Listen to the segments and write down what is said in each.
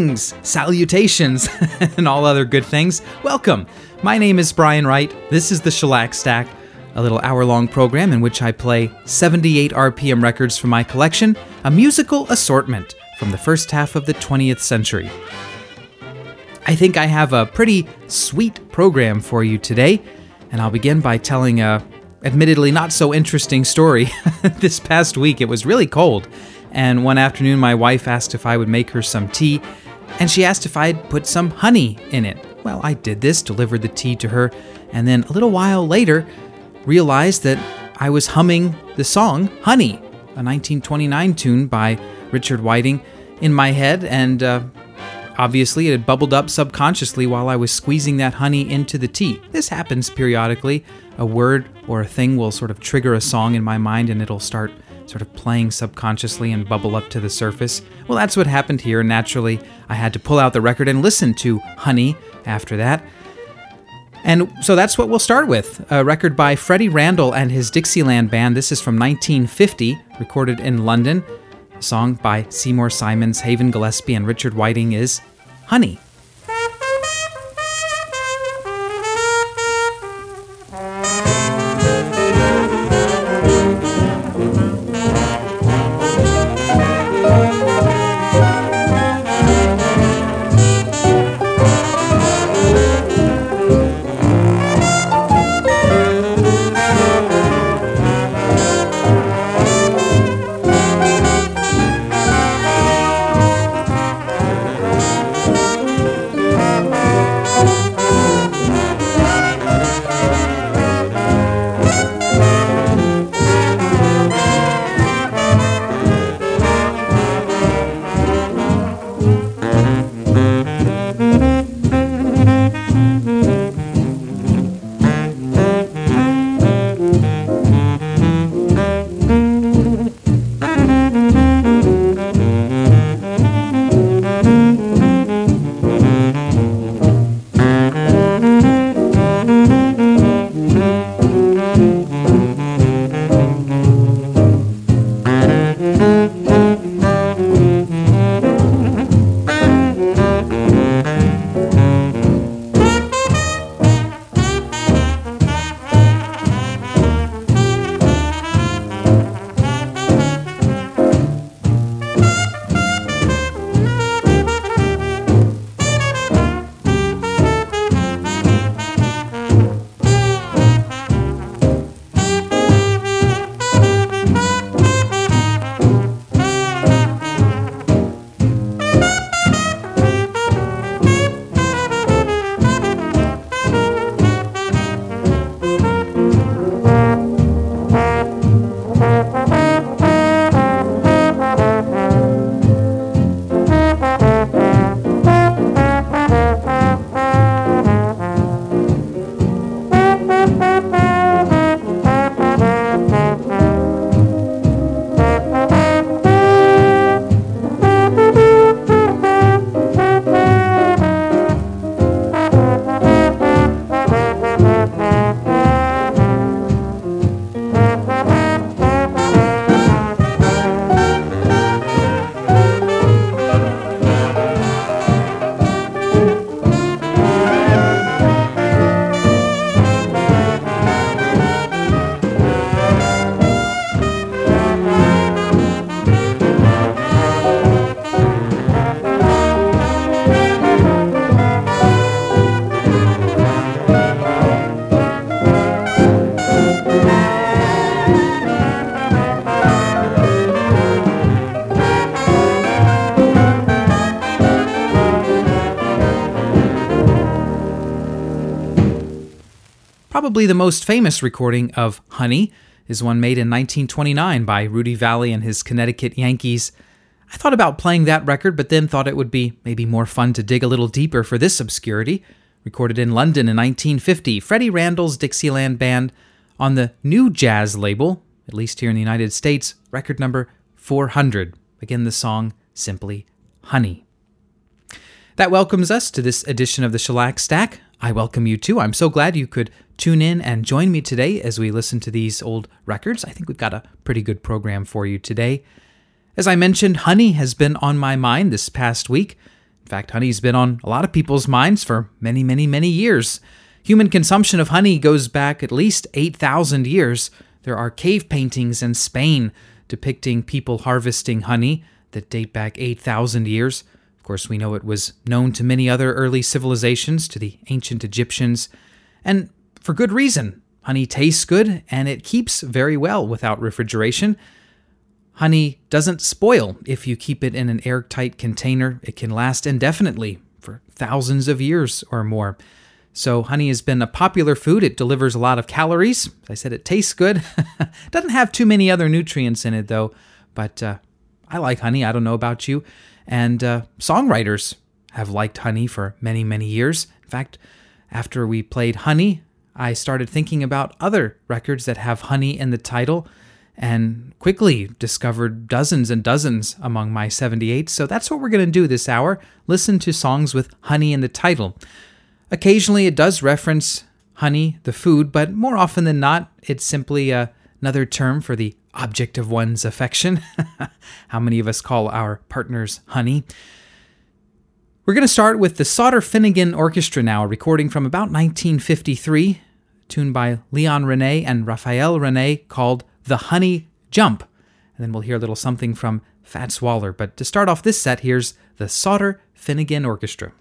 Greetings, salutations, and all other good things. Welcome. My name is Brian Wright. This is the Shellac Stack, a little hour-long program in which I play 78 RPM records from my collection, a musical assortment from the first half of the 20th century. I think I have a pretty sweet program for you today, and I'll begin by telling a admittedly not so interesting story. This past week it was really cold, and one afternoon my wife asked if I would make her some tea, and she asked if I'd put some honey in it. Well, I did this, delivered the tea to her, and then a little while later realized that I was humming the song Honey, a 1929 tune by Richard Whiting, in my head, and obviously it had bubbled up subconsciously while I was squeezing that honey into the tea. This happens periodically. A word or a thing will sort of trigger a song in my mind, and it'll start sort of playing subconsciously and bubble up to the surface. Well, that's what happened here. Naturally, I had to pull out the record and listen to Honey after that. And so that's what we'll start with, a record by Freddie Randall and his Dixieland Band. This is from 1950, recorded in London. The song by Seymour Simons, Haven Gillespie, and Richard Whiting is Honey. Probably the most famous recording of Honey is one made in 1929 by Rudy Vallée and his Connecticut Yankees. I thought about playing that record, but then thought it would be maybe more fun to dig a little deeper for this obscurity. Recorded in London in 1950, Freddie Randall's Dixieland Band on the New Jazz label, at least here in the United States, record number 400. Again, the song simply Honey. That welcomes us to this edition of the Shellac Stack. I welcome you too. I'm so glad you could tune in and join me today as we listen to these old records. I think we've got a pretty good program for you today. As I mentioned, Honey has been on my mind this past week. In fact, honey's been on a lot of people's minds for many, many, many years. Human consumption of honey goes back at least 8,000 years. There are cave paintings in Spain depicting people harvesting honey that date back 8,000 years. Of course, we know it was known to many other early civilizations, to the ancient Egyptians, and for good reason. Honey tastes good, and it keeps very well without refrigeration. Honey doesn't spoil if you keep it in an airtight container. It can last indefinitely for thousands of years or more. So honey has been a popular food. It delivers a lot of calories. As I said, it tastes good. Doesn't have too many other nutrients in it, though. But I like honey. I don't know about you. And songwriters have liked honey for many, many years. In fact, after we played Honey, I started thinking about other records that have honey in the title and quickly discovered dozens and dozens among my 78. So that's what we're going to do this hour. Listen to songs with honey in the title. Occasionally, it does reference honey, the food, but more often than not, it's simply another term for the object of one's affection. How many of us call our partners honey? We're going to start with the Sauter-Finegan Orchestra now, a recording from about 1953, tuned by Leon Rene and Rafael Rene, called The Honey Jump. And then we'll hear a little something from Fats Waller. But to start off this set, here's the Sauter-Finegan Orchestra.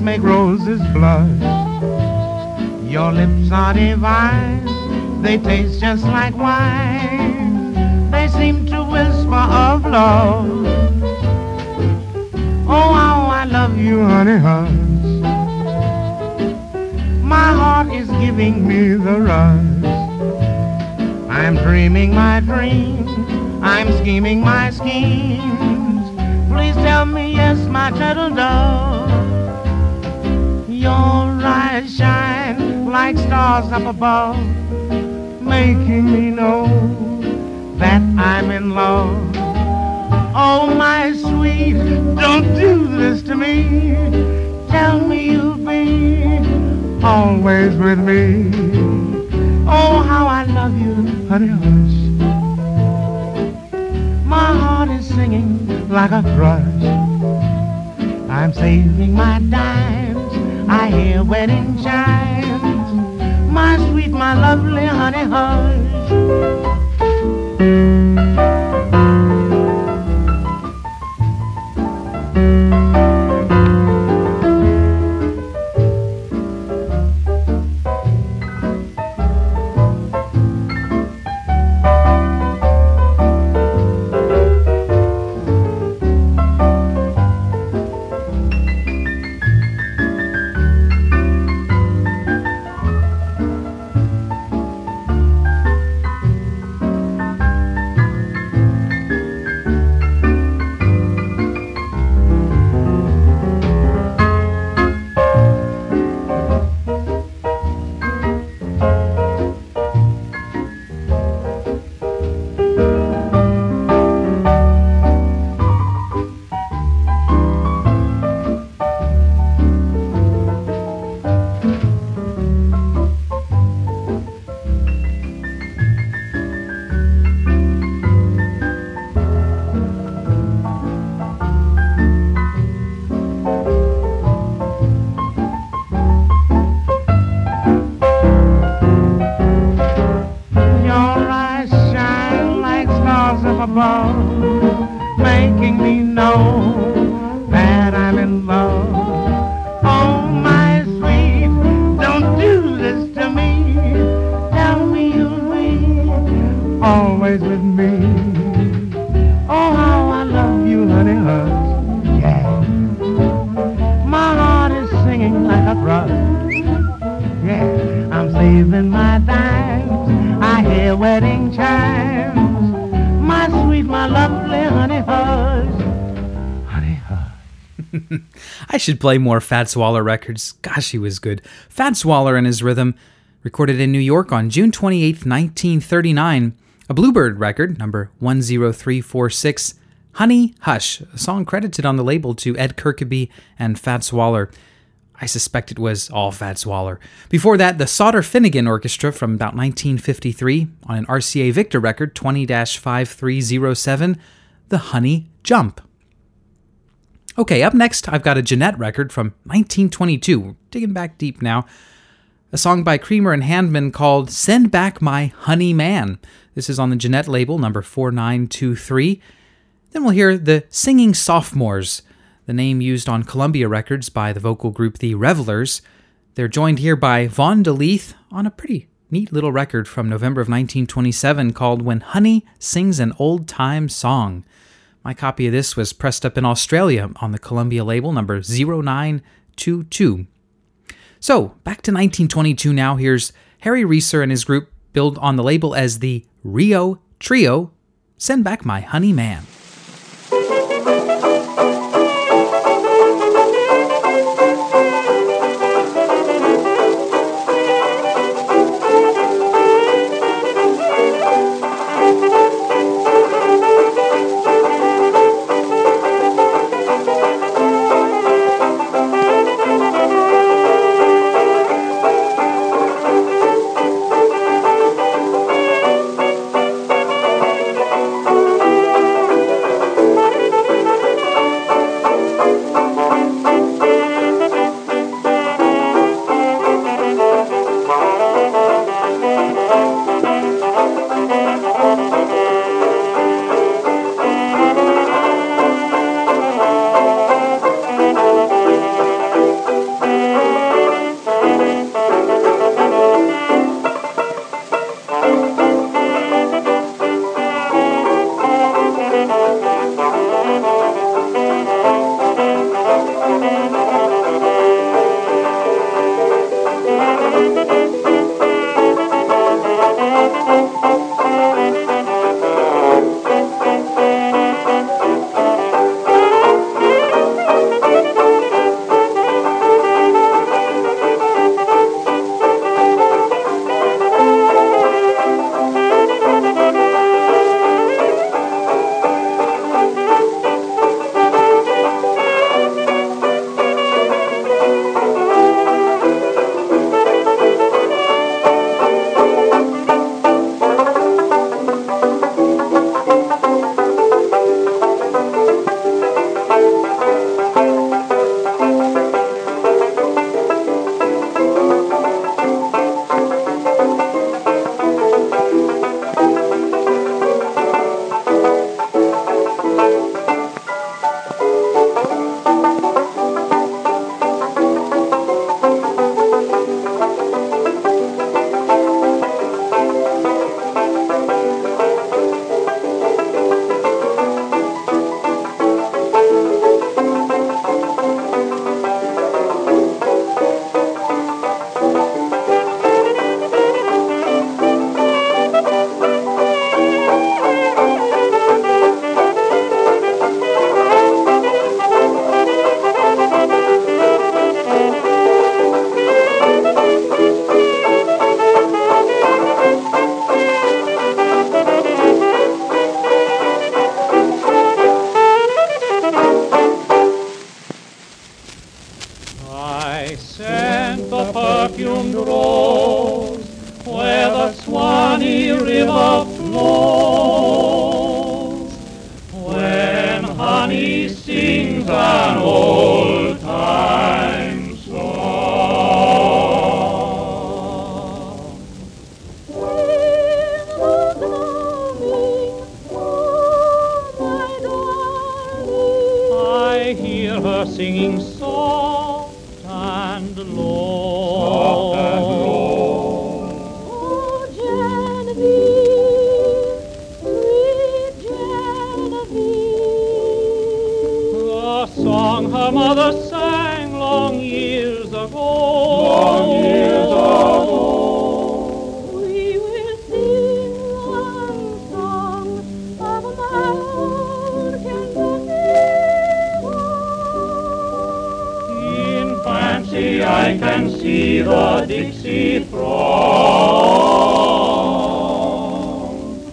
Make roses blush. Your lips are divine. They taste just like wine. They seem to whisper of love. Oh, how I love you, honey, hush. My heart is giving me the rush. I'm dreaming my dreams, I'm scheming my schemes. Please tell me, yes, my turtle dove, your eyes shine like stars up above, making me know that I'm in love. Oh, my sweet, don't do this to me. Tell me you'll be always with me. Oh, how I love you, honey, hush. My heart is singing like a thrush. I'm saving my dimes, I hear wedding chimes. My sweet, my lovely, honey, hush. Should play more Fats Waller records. Gosh, he was good. Fats Waller and his Rhythm, recorded in New York on June 28, 1939. A Bluebird record, number 10346, Honey Hush, a song credited on the label to Ed Kirkby and Fats Waller. I suspect it was all Fats Waller. Before that, the Sauter-Finegan Orchestra from about 1953 on an RCA Victor record, 20-5307, The Honey Jump. Okay, up next, I've got a Jeanette record from 1922. We're digging back deep now. A song by Creamer and Handman called Send Back My Honey Man. This is on the Jeanette label, number 4923. Then we'll hear the Singing Sophomores, the name used on Columbia Records by the vocal group the Revelers. They're joined here by Vaughn De Leath on a pretty neat little record from November of 1927 called When Honey Sings an Old Time Song. My copy of this was pressed up in Australia on the Columbia label, number 0922. So, back to 1922 now. Here's Harry Reser and his group, billed on the label as the Rio Trio, Send Back My Honey Man. I scent the perfumed rose where the Swanee River flows. When honey sings an old time song. In the morning, oh my darling, I hear her singing songs. The Dixie throng.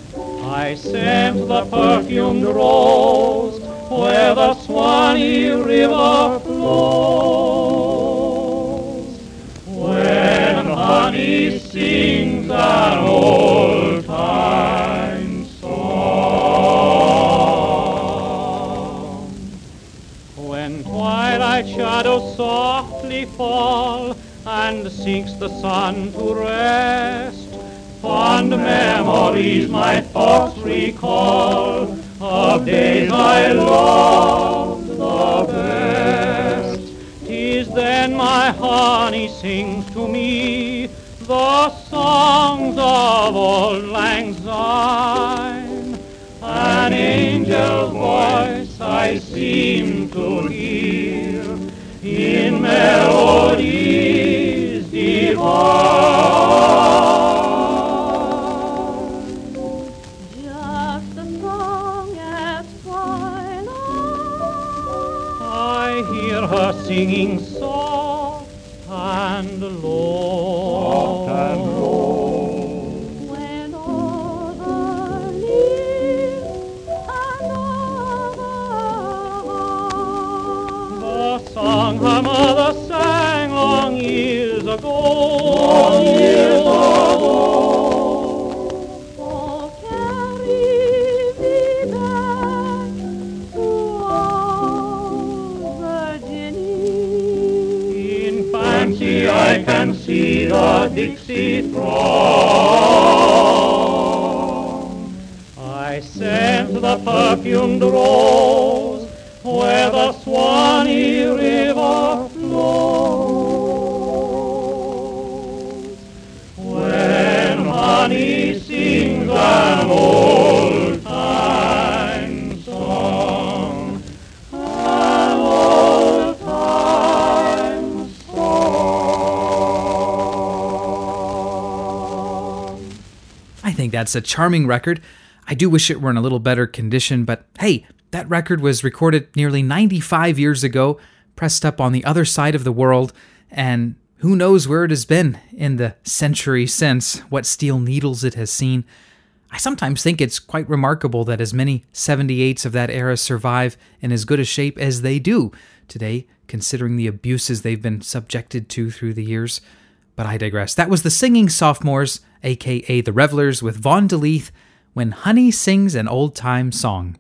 I scent the perfumed rose where the Swanee River flows. When honey sings an old time song. When twilight shadows softly fall and sinks the sun to rest, fond memories my thoughts recall of days I loved the best. 'Tis then my honey sings to me the songs of old lang syne. An angel's voice I seem to hear in melody divine. Just along at twilight, I hear her singing soft and low. Soft and low. When all the leaves are over, the song her mother sang long years ago. See the Dixie throng. I scent the perfumed rose where the Swanee River flows. When honey sings an old time song. That's a charming record. I do wish it were in a little better condition, but hey, that record was recorded nearly 95 years ago, pressed up on the other side of the world, and who knows where it has been in the century since, what steel needles it has seen. I sometimes think it's quite remarkable that as many 78s of that era survive in as good a shape as they do today, considering the abuses they've been subjected to through the years. But I digress. That was the Singing Sophomores, a.k.a. the Revelers, with Vaughn De Leath, When Honey Sings an Old Time Song.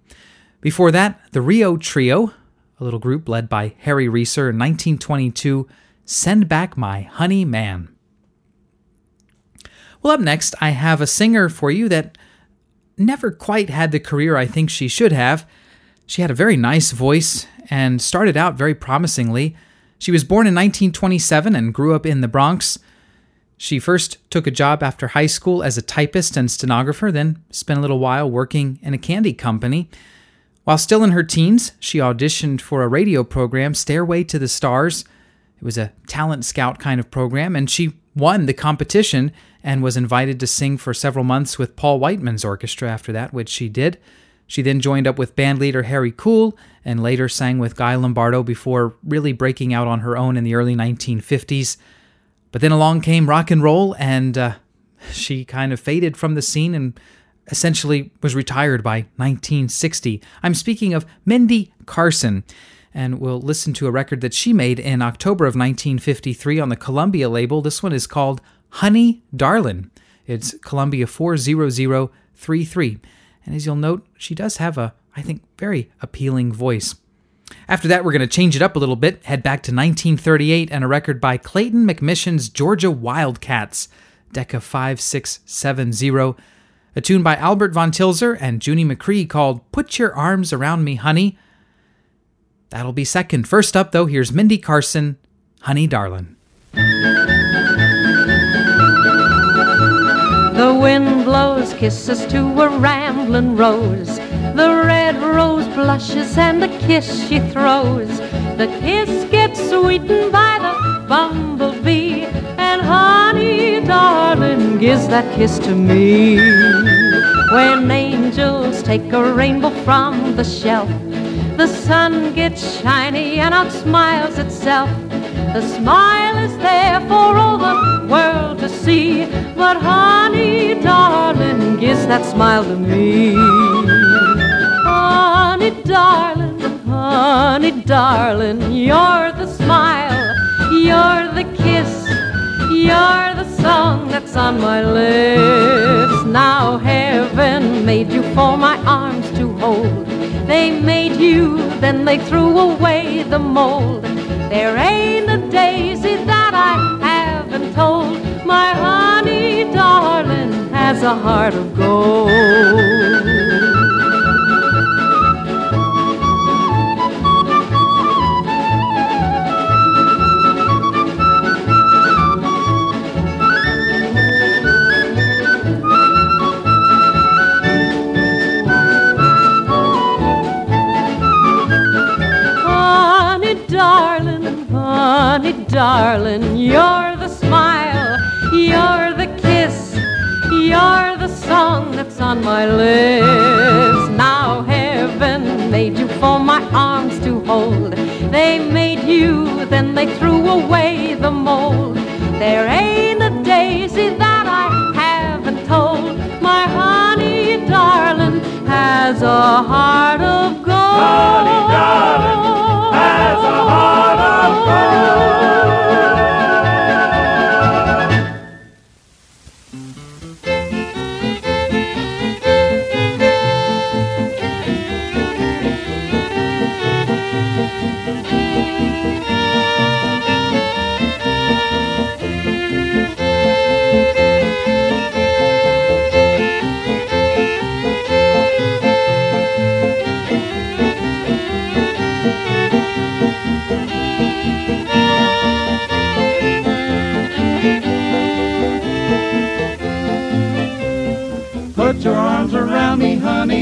Before that, the Rio Trio, a little group led by Harry Reser in 1922, Send Back My Honey Man. Well, up next, I have a singer for you that never quite had the career I think she should have. She had a very nice voice and started out very promisingly. She was born in 1927 and grew up in the Bronx. She first took a job after high school as a typist and stenographer, then spent a little while working in a candy company. While still in her teens, she auditioned for a radio program, Stairway to the Stars. It was a talent scout kind of program, and she won the competition and was invited to sing for several months with Paul Whiteman's orchestra after that, which she did. She then joined up with bandleader Harry Cool and later sang with Guy Lombardo before really breaking out on her own in the early 1950s. But then along came rock and roll, and she kind of faded from the scene and essentially was retired by 1960. I'm speaking of Mindy Carson, and we'll listen to a record that she made in October of 1953 on the Columbia label. This one is called Honey Darlin'. It's Columbia 40033. And as you'll note, she does have a, I think, very appealing voice. After that, we're going to change it up a little bit, head back to 1938 and a record by Clayton McMission's Georgia Wildcats, Decca 5670, a tune by Albert Von Tilzer and Junie McCree called Put Your Arms Around Me, Honey. That'll be second. First up, though, here's Mindy Carson, Honey Darlin'. The wind blows kisses to a rambling rose. The red rose blushes and a kiss she throws. The kiss gets sweetened by the bumblebee. And honey, darling, gives that kiss to me. When angels take a rainbow from the shelf, the sun gets shiny and outsmiles itself. The smile is there for all the world to see. But honey, darling, gives that smile to me. Honey, darling, honey, darling, you're the smile, you're the kiss, you're the song that's on my lips. Now heaven made you for my arms to hold. They made you, then they threw away the mold. There ain't a daisy that I haven't told. My honey, darling, has a heart of gold. Honey, darling, you're the smile, you're the kiss, you're the song that's on my lips. Now heaven made you for my arms to hold. They made you, then they threw away the mold. There ain't a daisy that I haven't told. My honey, darling, has a heart of gold. Honey, darling, has a heart of gold.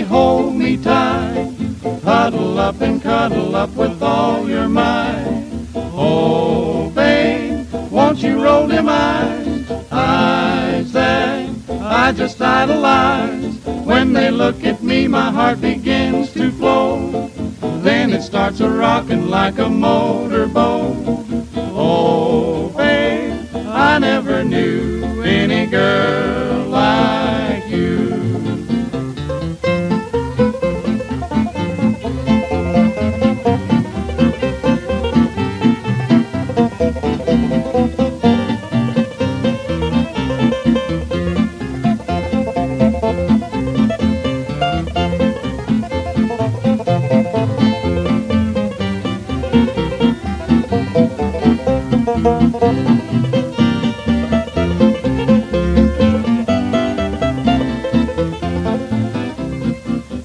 Hold me tight, huddle up and cuddle up with all your might. Oh, babe, won't you roll them eyes, eyes that I just idolize. When they look at me, my heart begins to flow. Then it starts a-rockin' like a motorboat. Oh, babe, I never knew any girl like you.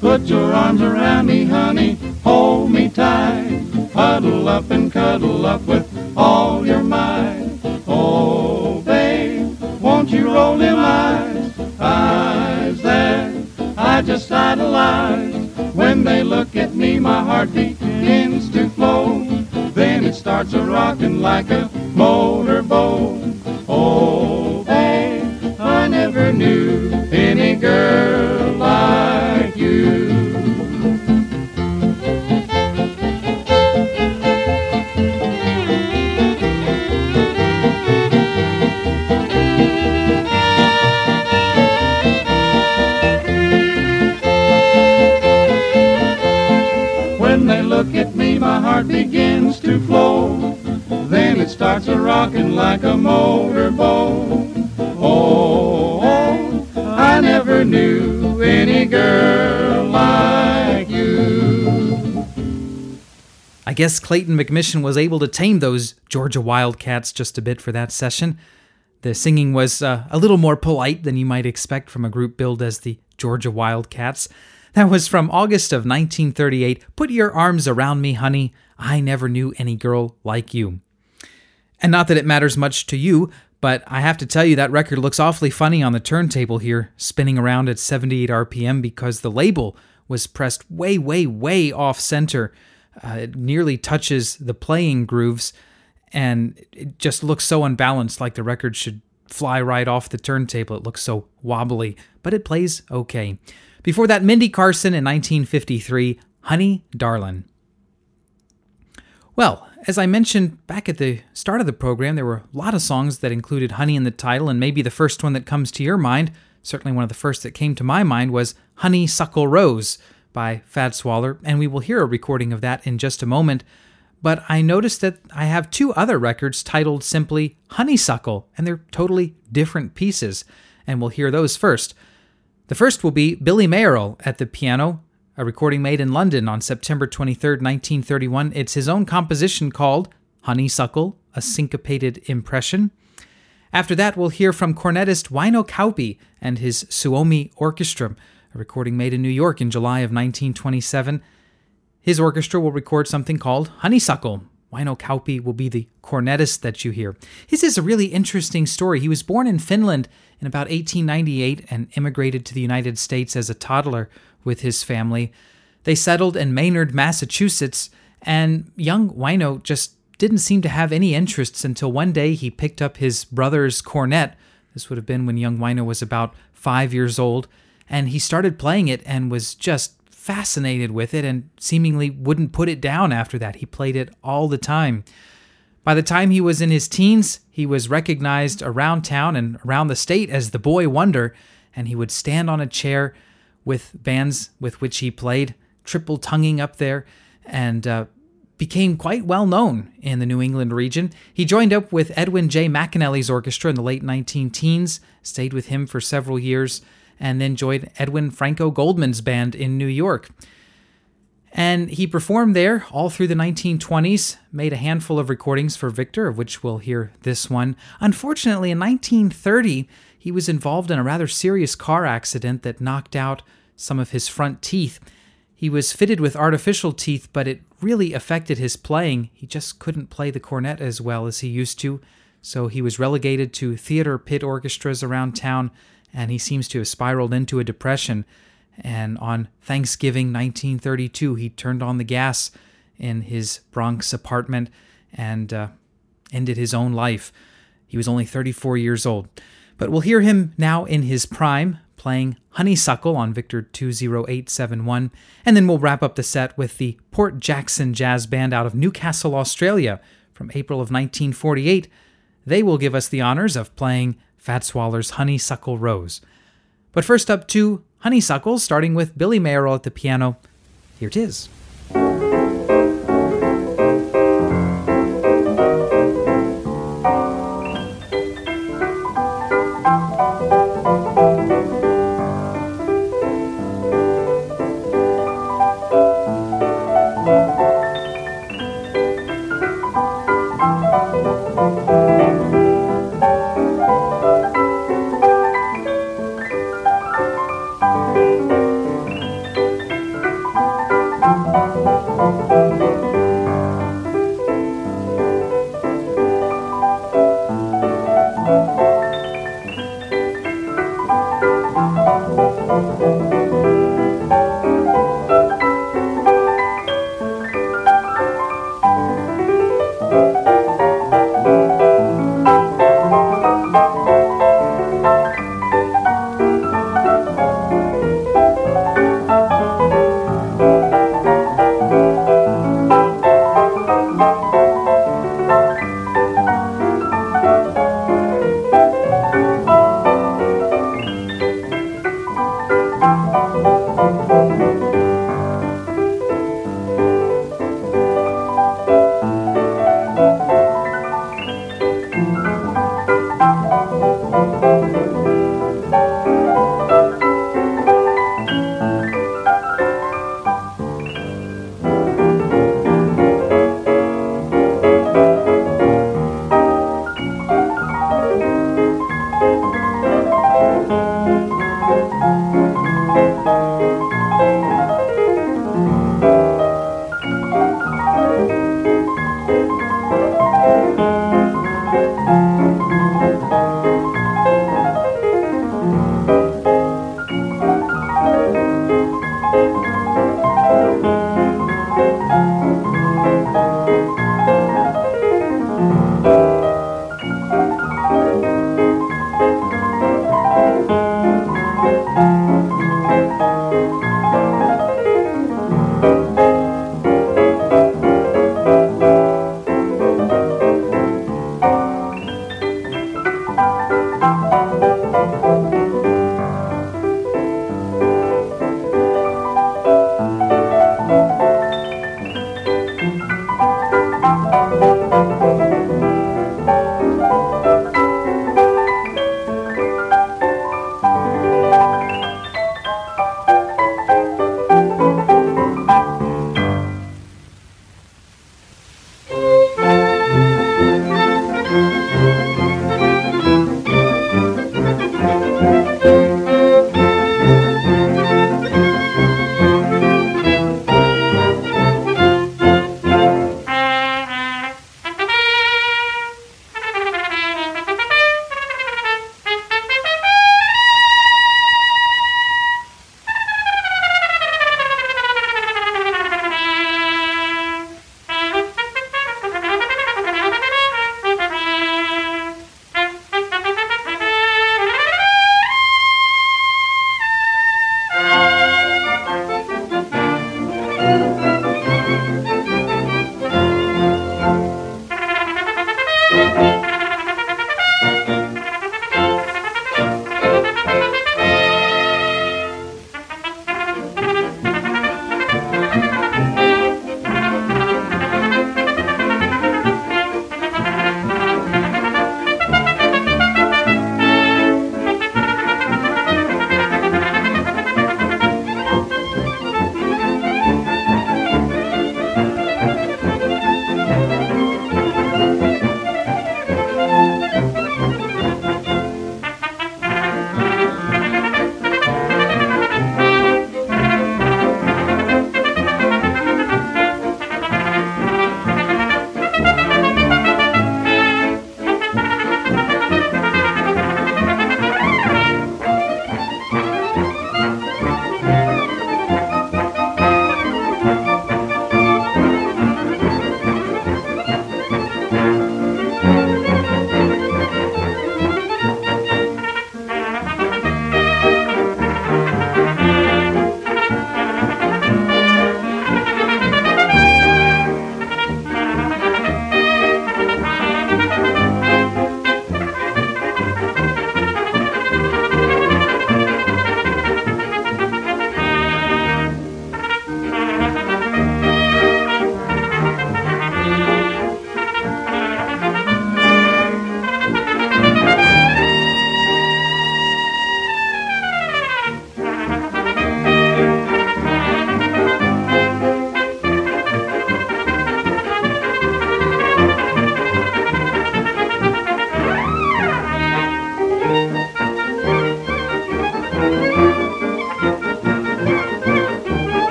Put your arms around me, honey, hold me tight, huddle up and cuddle up with all your might. Oh, babe, won't you roll them eyes, eyes that I just idolize. When they look at me, my heart begins to flow. Then it starts a-rockin' like a motorboat. Oh, babe, I never knew any girl like you. When they look at me, my heart beats. hearts are rocking like a motorboat. Oh, I never knew any girl like you. I guess Clayton McMission was able to tame those Georgia Wildcats just a bit for that session. The singing was a little more polite than you might expect from a group billed as the Georgia Wildcats. That was from August of 1938, Put Your Arms Around Me, Honey, I Never Knew Any Girl Like You. And not that it matters much to you, but I have to tell you that record looks awfully funny on the turntable here, spinning around at 78 RPM because the label was pressed way, way, way off center. It nearly touches the playing grooves. And it just looks so unbalanced, like the record should fly right off the turntable. It looks so wobbly, but it plays okay. Before that, Mindy Carson in 1953, Honey Darlin'. Well, as I mentioned back at the start of the program, there were a lot of songs that included honey in the title, and maybe the first one that comes to your mind, certainly one of the first that came to my mind, was Honeysuckle Rose by Fats Waller, and we will hear a recording of that in just a moment. But I noticed that I have two other records titled simply Honeysuckle, and they're totally different pieces, and we'll hear those first. The first will be Billy Mayerl at the piano, a recording made in London on September 23, 1931. It's his own composition called Honeysuckle, a Syncopated Impression. After that, we'll hear from cornetist Waino Kauppi and his Suomi Orchestra, a recording made in New York in July of 1927. His orchestra will record something called Honeysuckle. Waino Kauppi will be the cornetist that you hear. His is a really interesting story. He was born in Finland in about 1898 and immigrated to the United States as a toddler with his family. They settled in Maynard, Massachusetts, and young Waino just didn't seem to have any interests until one day he picked up his brother's cornet. This would have been when young Waino was about 5 years old, and he started playing it and was just fascinated with it and seemingly wouldn't put it down after that. He played it all the time. By the time he was in his teens, he was recognized around town and around the state as the boy wonder, and he would stand on a chair with bands with which he played, triple tonguing up there, and became quite well known in the New England region. He joined up with Edwin J. McAnally's orchestra in the late 19-teens, stayed with him for several years, and then joined Edwin Franco Goldman's band in New York. And he performed there all through the 1920s, made a handful of recordings for Victor, of which we'll hear this one. Unfortunately, in 1930, he was involved in a rather serious car accident that knocked out some of his front teeth. He was fitted with artificial teeth, but it really affected his playing. He just couldn't play the cornet as well as he used to, so he was relegated to theater pit orchestras around town, and he seems to have spiraled into a depression. And on Thanksgiving 1932, he turned on the gas in his Bronx apartment and ended his own life. He was only 34 years old. But we'll hear him now in his prime, playing Honeysuckle on Victor 20871. And then we'll wrap up the set with the Port Jackson Jazz Band out of Newcastle, Australia, from April of 1948. They will give us the honors of playing Fats Waller's Honeysuckle Rose. But first up, two honeysuckles, starting with Billy Mayerl at the piano. Here it is.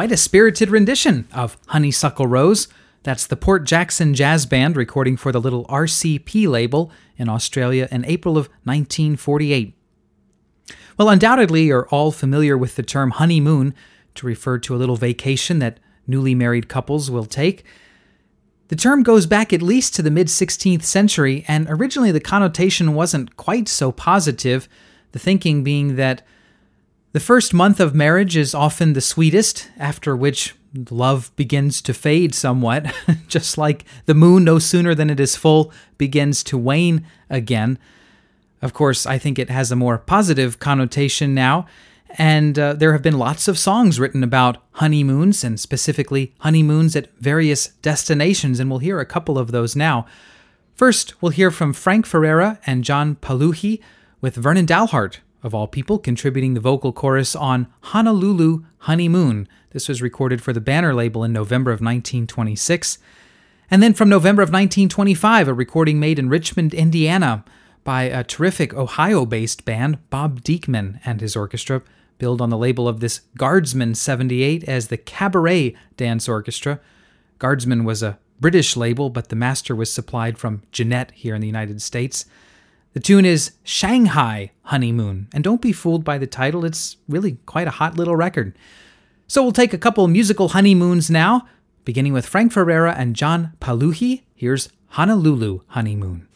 quite a spirited rendition of Honeysuckle Rose. That's the Port Jackson Jazz Band recording for the little RCP label in Australia in April of 1948. Well, undoubtedly you're all familiar with the term honeymoon to refer to a little vacation that newly married couples will take. The term goes back at least to the mid-16th century, and originally the connotation wasn't quite so positive, the thinking being that the first month of marriage is often the sweetest, after which love begins to fade somewhat, just like the moon no sooner than it is full begins to wane again. Of course, I think it has a more positive connotation now, and there have been lots of songs written about honeymoons, and specifically honeymoons at various destinations, and we'll hear a couple of those now. First, we'll hear from Frank Ferreira and John Paluhi with Vernon Dalhart, of all people, contributing the vocal chorus on Honolulu Honeymoon. This was recorded for the Banner label in November of 1926. And then from November of 1925, a recording made in Richmond, Indiana by a terrific Ohio-based band, Bob Diekman and his orchestra, billed on the label of this Guardsman 78 as the Cabaret Dance Orchestra. Guardsman was a British label, but the master was supplied from Jeanette here in the United States. The tune is Shanghai Honeymoon, and don't be fooled by the title, it's really quite a hot little record. So we'll take a couple musical honeymoons now, beginning with Frank Ferreira and John Paluhi. Here's Honolulu Honeymoon.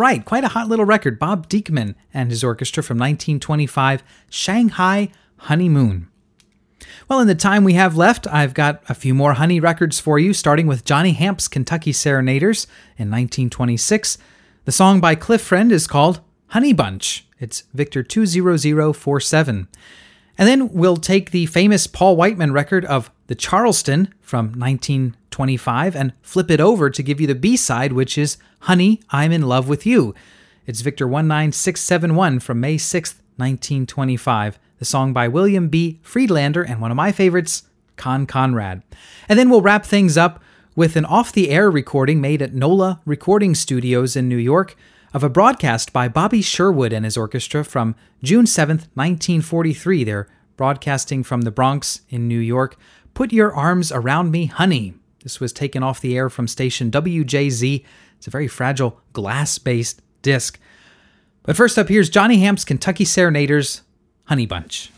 Right, quite a hot little record, Bob Diekman and his orchestra from 1925, Shanghai Honeymoon. Well, in the time we have left, I've got a few more honey records for you, starting with Johnny Hamp's Kentucky Serenaders in 1926. The song by Cliff Friend is called Honey Bunch. It's Victor 20047. And then we'll take the famous Paul Whiteman record of The Charleston from 1925 and flip it over to give you the B-side, which is Honey, I'm in Love with You. It's Victor 19671 from May 6th, 1925. The song by William B. Friedlander and one of my favorites, Con Conrad. And then we'll wrap things up with an off-the-air recording made at NOLA Recording Studios in New York of a broadcast by Bobby Sherwood and his orchestra from June 7th, 1943. They're broadcasting from the Bronx in New York. Put Your Arms Around Me, Honey. This was taken off the air from station WJZ. It's a very fragile glass-based disc. But first up, here's Johnny Hamp's Kentucky Serenaders, Honey Bunch.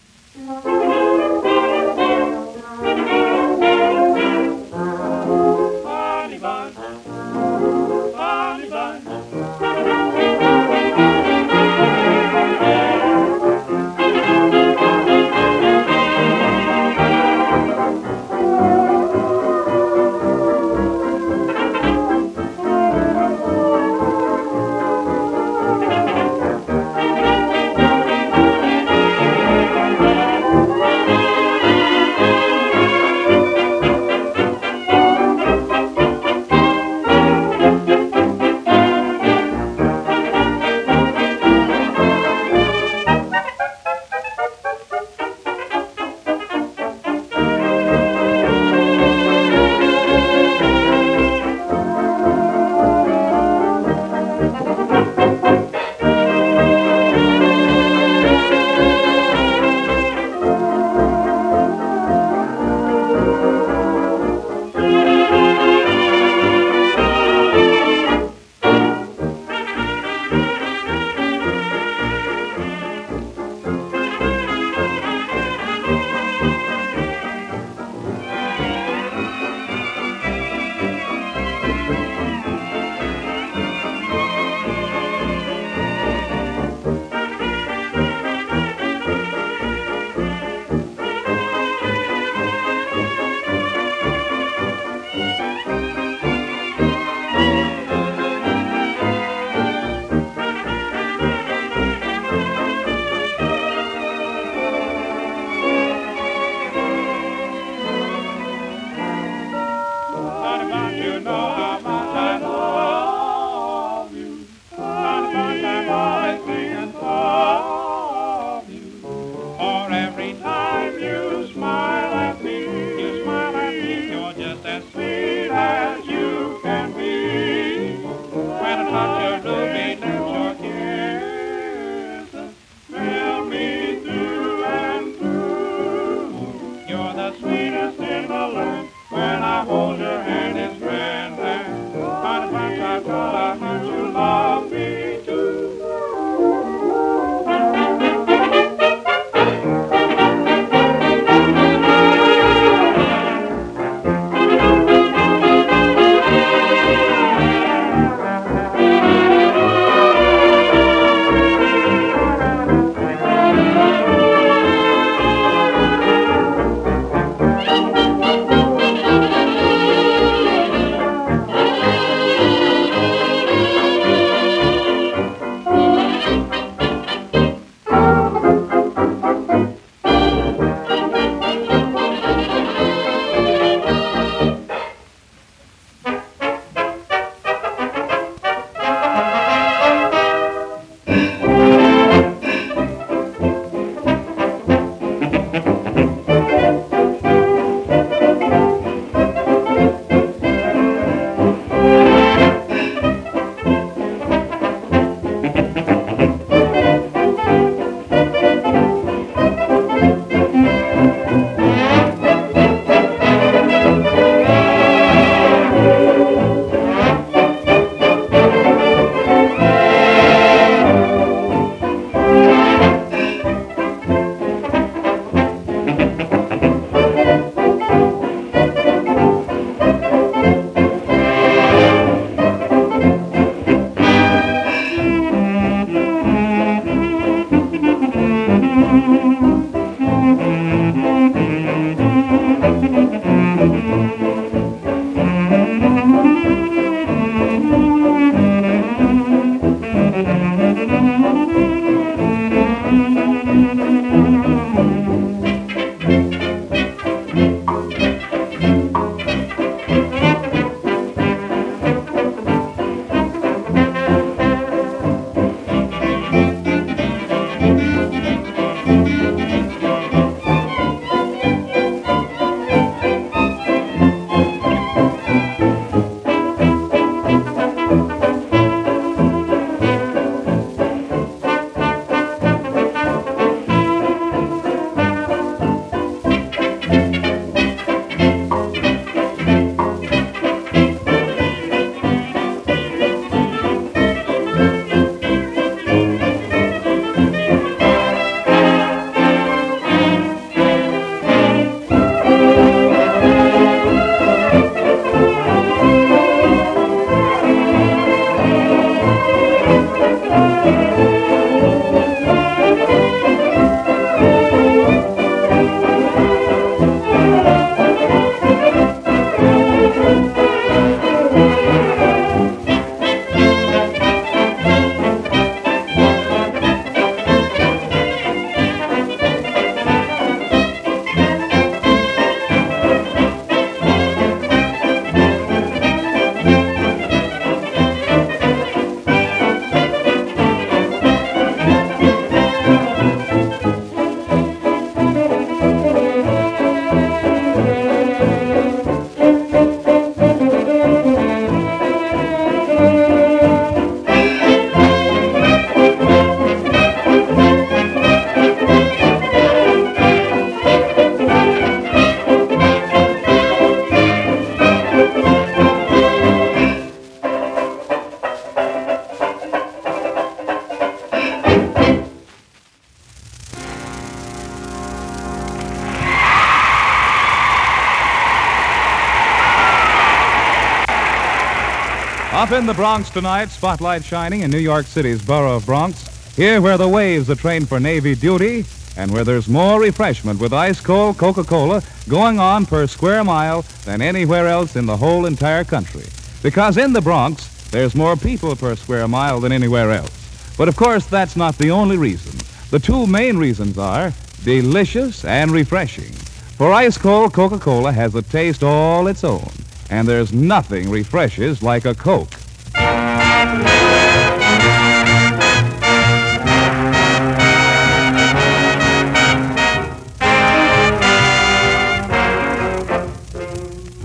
Up in the Bronx tonight, spotlight shining in New York City's borough of Bronx, here where the waves are trained for Navy duty and where there's more refreshment with ice-cold Coca-Cola going on per square mile than anywhere else in the whole entire country. Because in the Bronx, there's more people per square mile than anywhere else. But of course, that's not the only reason. The two main reasons are delicious and refreshing. For ice-cold Coca-Cola has a taste all its own. And there's nothing refreshes like a Coke.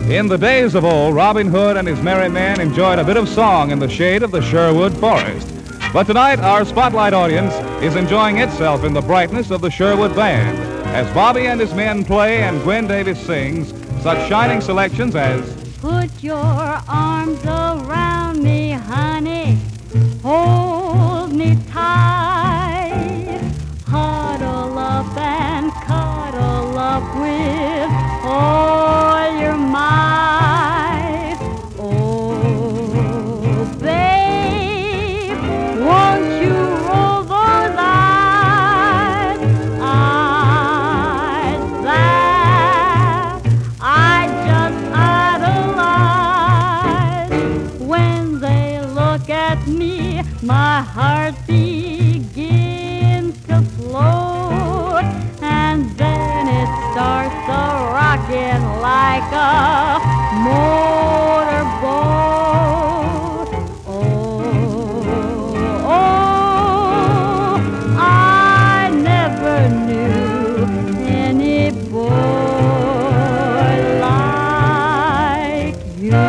In the days of old, Robin Hood and his merry men enjoyed a bit of song in the shade of the Sherwood Forest. But tonight, our spotlight audience is enjoying itself in the brightness of the Sherwood Band as Bobby and his men play and Gwen Davies sings such shining selections as... Put your arms around me, honey, hold me tight, huddle up and cuddle up with all your might. Oh, babe, won't you roll those eyes that I just me, my heart begins to float, and then it starts a-rockin' like a motorboat. Oh, oh, I never knew any boy like you.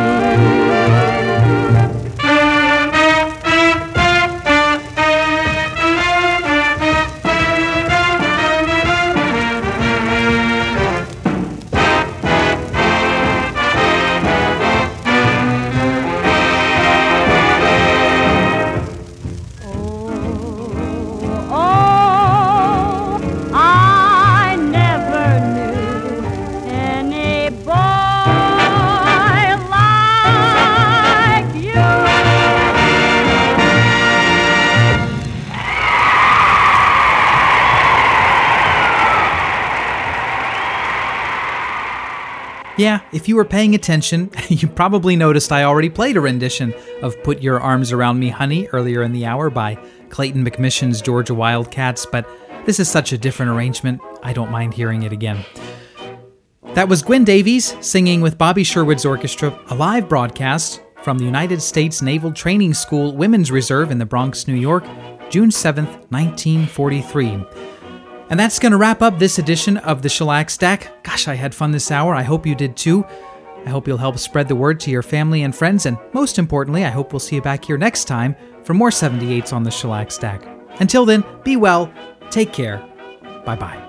Yeah, if you were paying attention, you probably noticed I already played a rendition of Put Your Arms Around Me, Honey earlier in the hour by Clayton McMission's Georgia Wildcats, but this is such a different arrangement, I don't mind hearing it again. That was Gwen Davies singing with Bobby Sherwood's orchestra, a live broadcast from the United States Naval Training School Women's Reserve in the Bronx, New York, June 7th, 1943. And that's going to wrap up this edition of the Shellac Stack. Gosh, I had fun this hour. I hope you did too. I hope you'll help spread the word to your family and friends. And most importantly, I hope we'll see you back here next time for more 78s on the Shellac Stack. Until then, be well, take care, bye-bye.